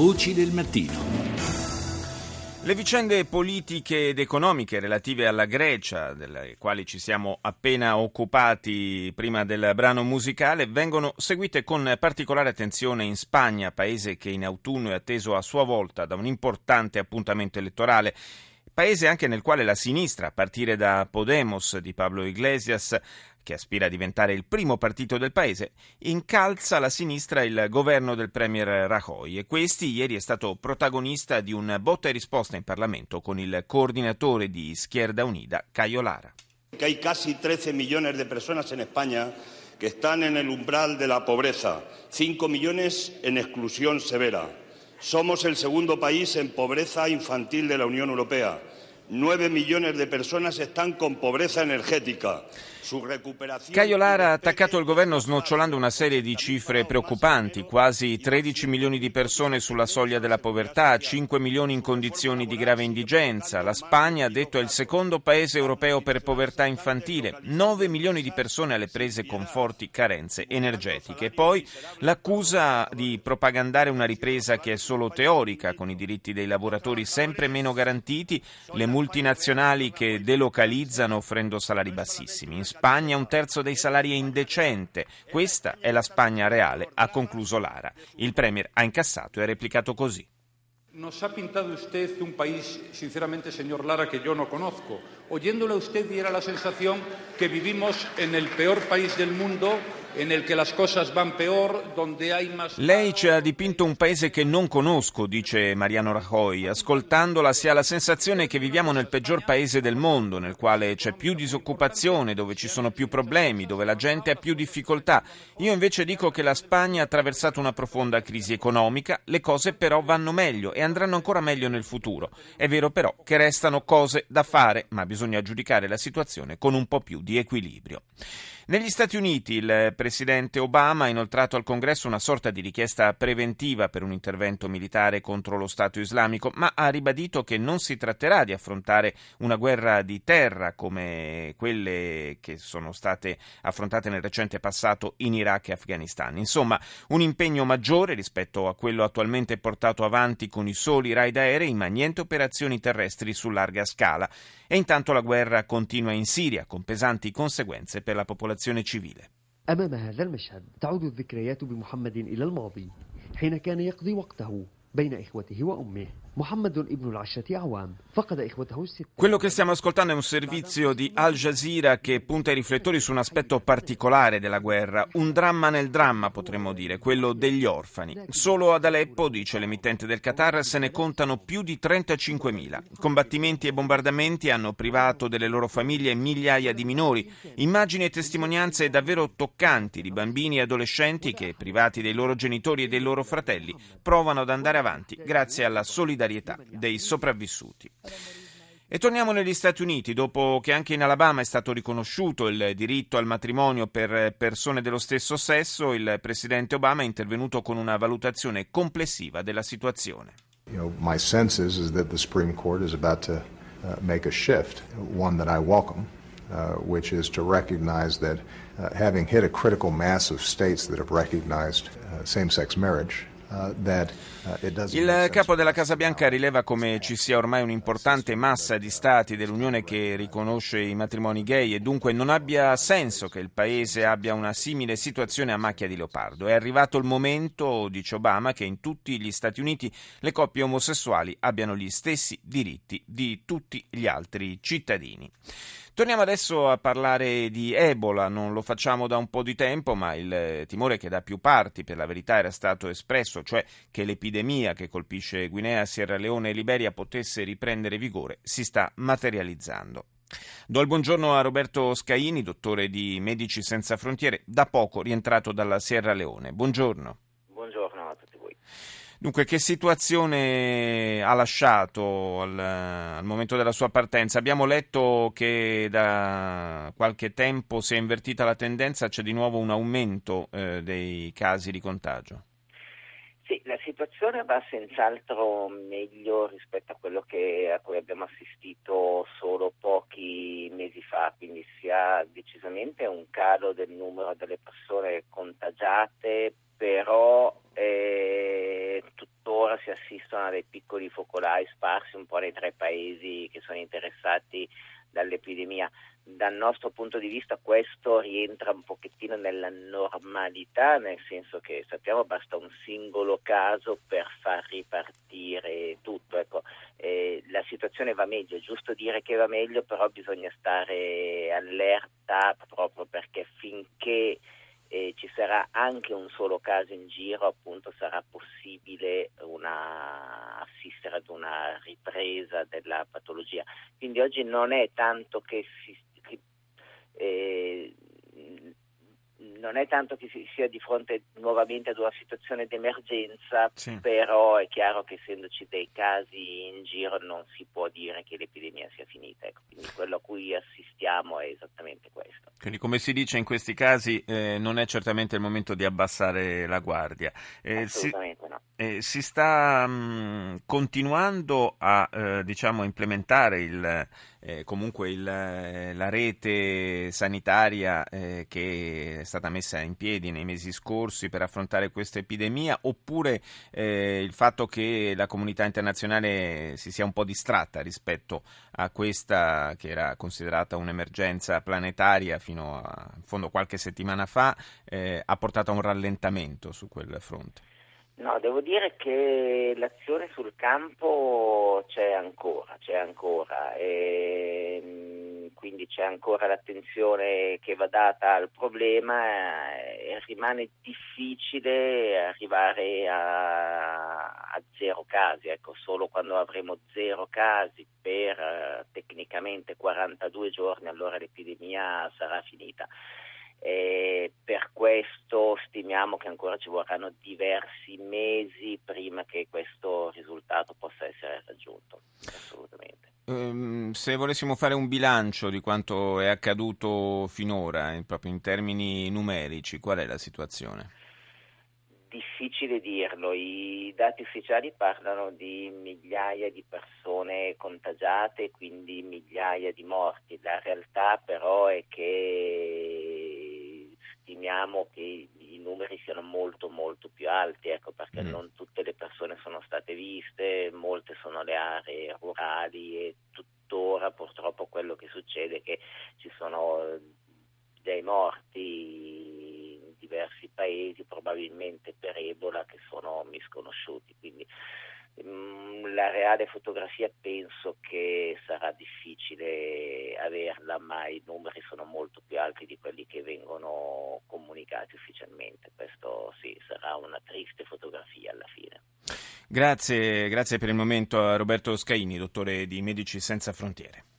Voci del mattino. Le vicende politiche ed economiche relative alla Grecia, delle quali ci siamo appena occupati prima del brano musicale, vengono seguite con particolare attenzione in Spagna, paese che in autunno è atteso a sua volta da un importante appuntamento elettorale. Paese anche nel quale la sinistra, a partire da Podemos di Pablo Iglesias, che aspira a diventare il primo partito del paese, incalza la sinistra il governo del premier Rajoy. E questi ieri è stato protagonista di un botta e risposta in Parlamento con il coordinatore di Izquierda Unida, Cayo Lara. Que hay casi 13 millones de personas en España que están en el umbral de la pobreza, 5 millones en exclusión severa. Somos el segundo país en pobreza infantil de la Unión Europea. 9 millones de personas están con pobreza energética. Cayo Lara ha attaccato il governo snocciolando una serie di cifre preoccupanti, quasi 13 milioni di persone sulla soglia della povertà, 5 milioni in condizioni di grave indigenza. La Spagna, ha detto, è il secondo paese europeo per povertà infantile, 9 milioni di persone alle prese con forti carenze energetiche. E poi l'accusa di propagandare una ripresa che è solo teorica, con i diritti dei lavoratori sempre meno garantiti, le multinazionali che delocalizzano offrendo salari bassissimi. In Spagna un terzo dei salari è indecente. Questa è la Spagna reale, ha concluso Lara. Il premier ha incassato e ha replicato così. Nos ha pintado usted un país, sinceramente, señor Lara, que yo no conozco. Oyéndole a usted diera la sensación que vivimos en el peor país del mundo, en el que las cosas van peor, donde hay más... Lei ci ha dipinto un paese che non conosco, dice Mariano Rajoy. Ascoltandola si ha la sensazione che viviamo nel peggior paese del mondo, nel quale c'è più disoccupazione, dove ci sono più problemi, dove la gente ha più difficoltà. Io invece dico che la Spagna ha attraversato una profonda crisi economica, le cose però vanno meglio e andranno ancora meglio nel futuro. È vero però che restano cose da fare, ma bisogna giudicare la situazione con un po' più di equilibrio. Negli Stati Uniti il presidente Obama ha inoltrato al Congresso una sorta di richiesta preventiva per un intervento militare contro lo Stato islamico, ma ha ribadito che non si tratterà di affrontare una guerra di terra come quelle che sono state affrontate nel recente passato in Iraq e Afghanistan. Insomma, un impegno maggiore rispetto a quello attualmente portato avanti con i soli raid aerei, ma niente operazioni terrestri su larga scala. E intanto la guerra continua in Siria, con pesanti conseguenze per la popolazione civile. Quello che stiamo ascoltando è un servizio di Al Jazeera che punta i riflettori su un aspetto particolare della guerra, un dramma nel dramma potremmo dire, quello degli orfani. Solo ad Aleppo, dice l'emittente del Qatar, se ne contano più di 35.000. Combattimenti e bombardamenti hanno privato delle loro famiglie migliaia di minori. Immagini e testimonianze davvero toccanti di bambini e adolescenti che, privati dei loro genitori e dei loro fratelli, provano ad andare avanti grazie alla solidarietà dei sopravvissuti. E torniamo negli Stati Uniti, dopo che anche in Alabama è stato riconosciuto il diritto al matrimonio per persone dello stesso sesso, il presidente Obama è intervenuto con una valutazione complessiva della situazione. My sense is that the Supreme Court is about to make a shift, one that I welcome, which is to recognize that having hit a critical mass of states that have recognized same-sex marriage. Il capo della Casa Bianca rileva come ci sia ormai un'importante massa di stati dell'Unione che riconosce i matrimoni gay e dunque non abbia senso che il paese abbia una simile situazione a macchia di leopardo. È arrivato il momento, dice Obama, che in tutti gli Stati Uniti le coppie omosessuali abbiano gli stessi diritti di tutti gli altri cittadini. Torniamo adesso a parlare di Ebola, non lo facciamo da un po' di tempo, ma il timore che da più parti per la verità era stato espresso, cioè che l'epidemia che colpisce Guinea, Sierra Leone e Liberia potesse riprendere vigore, si sta materializzando. Do il buongiorno a Roberto Scaini, dottore di Medici Senza Frontiere, da poco rientrato dalla Sierra Leone. Buongiorno. Buongiorno a tutti voi. Dunque, che situazione ha lasciato al momento della sua partenza? Abbiamo letto che da qualche tempo si è invertita la tendenza, c'è di nuovo un aumento dei casi di contagio. Sì, la situazione va senz'altro meglio rispetto a quello a cui abbiamo assistito solo pochi mesi fa, quindi si ha decisamente un calo del numero delle persone contagiate, però tuttora si si assistono a dei piccoli focolai sparsi un po' nei tre paesi che sono interessati dall'epidemia. Dal nostro punto di vista questo rientra un pochettino nella normalità, nel senso che sappiamo basta un singolo caso per far ripartire tutto. Ecco, la situazione va meglio, è giusto dire che va meglio, però bisogna stare allerta proprio perché finché ci sarà anche un solo caso in giro, appunto, sarà possibile assistere ad una ripresa della patologia. Quindi oggi non è tanto che si sia di fronte nuovamente ad una situazione d'emergenza, sì. Però è chiaro che essendoci dei casi in giro non si può dire che l'epidemia sia finita. Ecco, quindi quello a cui assistiamo è esattamente questo. Quindi, come si dice in questi casi, non è certamente il momento di abbassare la guardia. Assolutamente no. Si sta continuando a implementare la rete sanitaria che è stata messa in piedi nei mesi scorsi per affrontare questa epidemia, oppure il fatto che la comunità internazionale si sia un po' distratta rispetto a questa che era considerata un'emergenza planetaria fino a in fondo qualche settimana fa, ha portato a un rallentamento su quel fronte? No, devo dire che l'azione sul campo c'è ancora, e quindi c'è ancora l'attenzione che va data al problema e rimane difficile arrivare a zero casi. Ecco, solo quando avremo zero casi per tecnicamente 42 giorni, allora l'epidemia sarà finita. E per questo stimiamo che ancora ci vorranno diversi mesi prima che questo risultato possa essere raggiunto, assolutamente. Se volessimo fare un bilancio di quanto è accaduto finora, proprio in termini numerici, qual è la situazione? Difficile dirlo, i dati ufficiali parlano di migliaia di persone contagiate, quindi migliaia di morti. La realtà però è che stimiamo che i numeri siano molto molto più alti, ecco, perché non tutte le persone sono state viste, molte sono le aree rurali e tuttora purtroppo quello che succede è che ci sono dei morti in diversi paesi, probabilmente per Ebola, che sono misconosciuti, quindi la reale fotografia penso che sarà difficile averla, ma i numeri sono molto più alti di quelli che vengono comunicati ufficialmente. Questo sì, sarà una triste fotografia alla fine. Grazie per il momento a Roberto Scaini, dottore di Medici Senza Frontiere.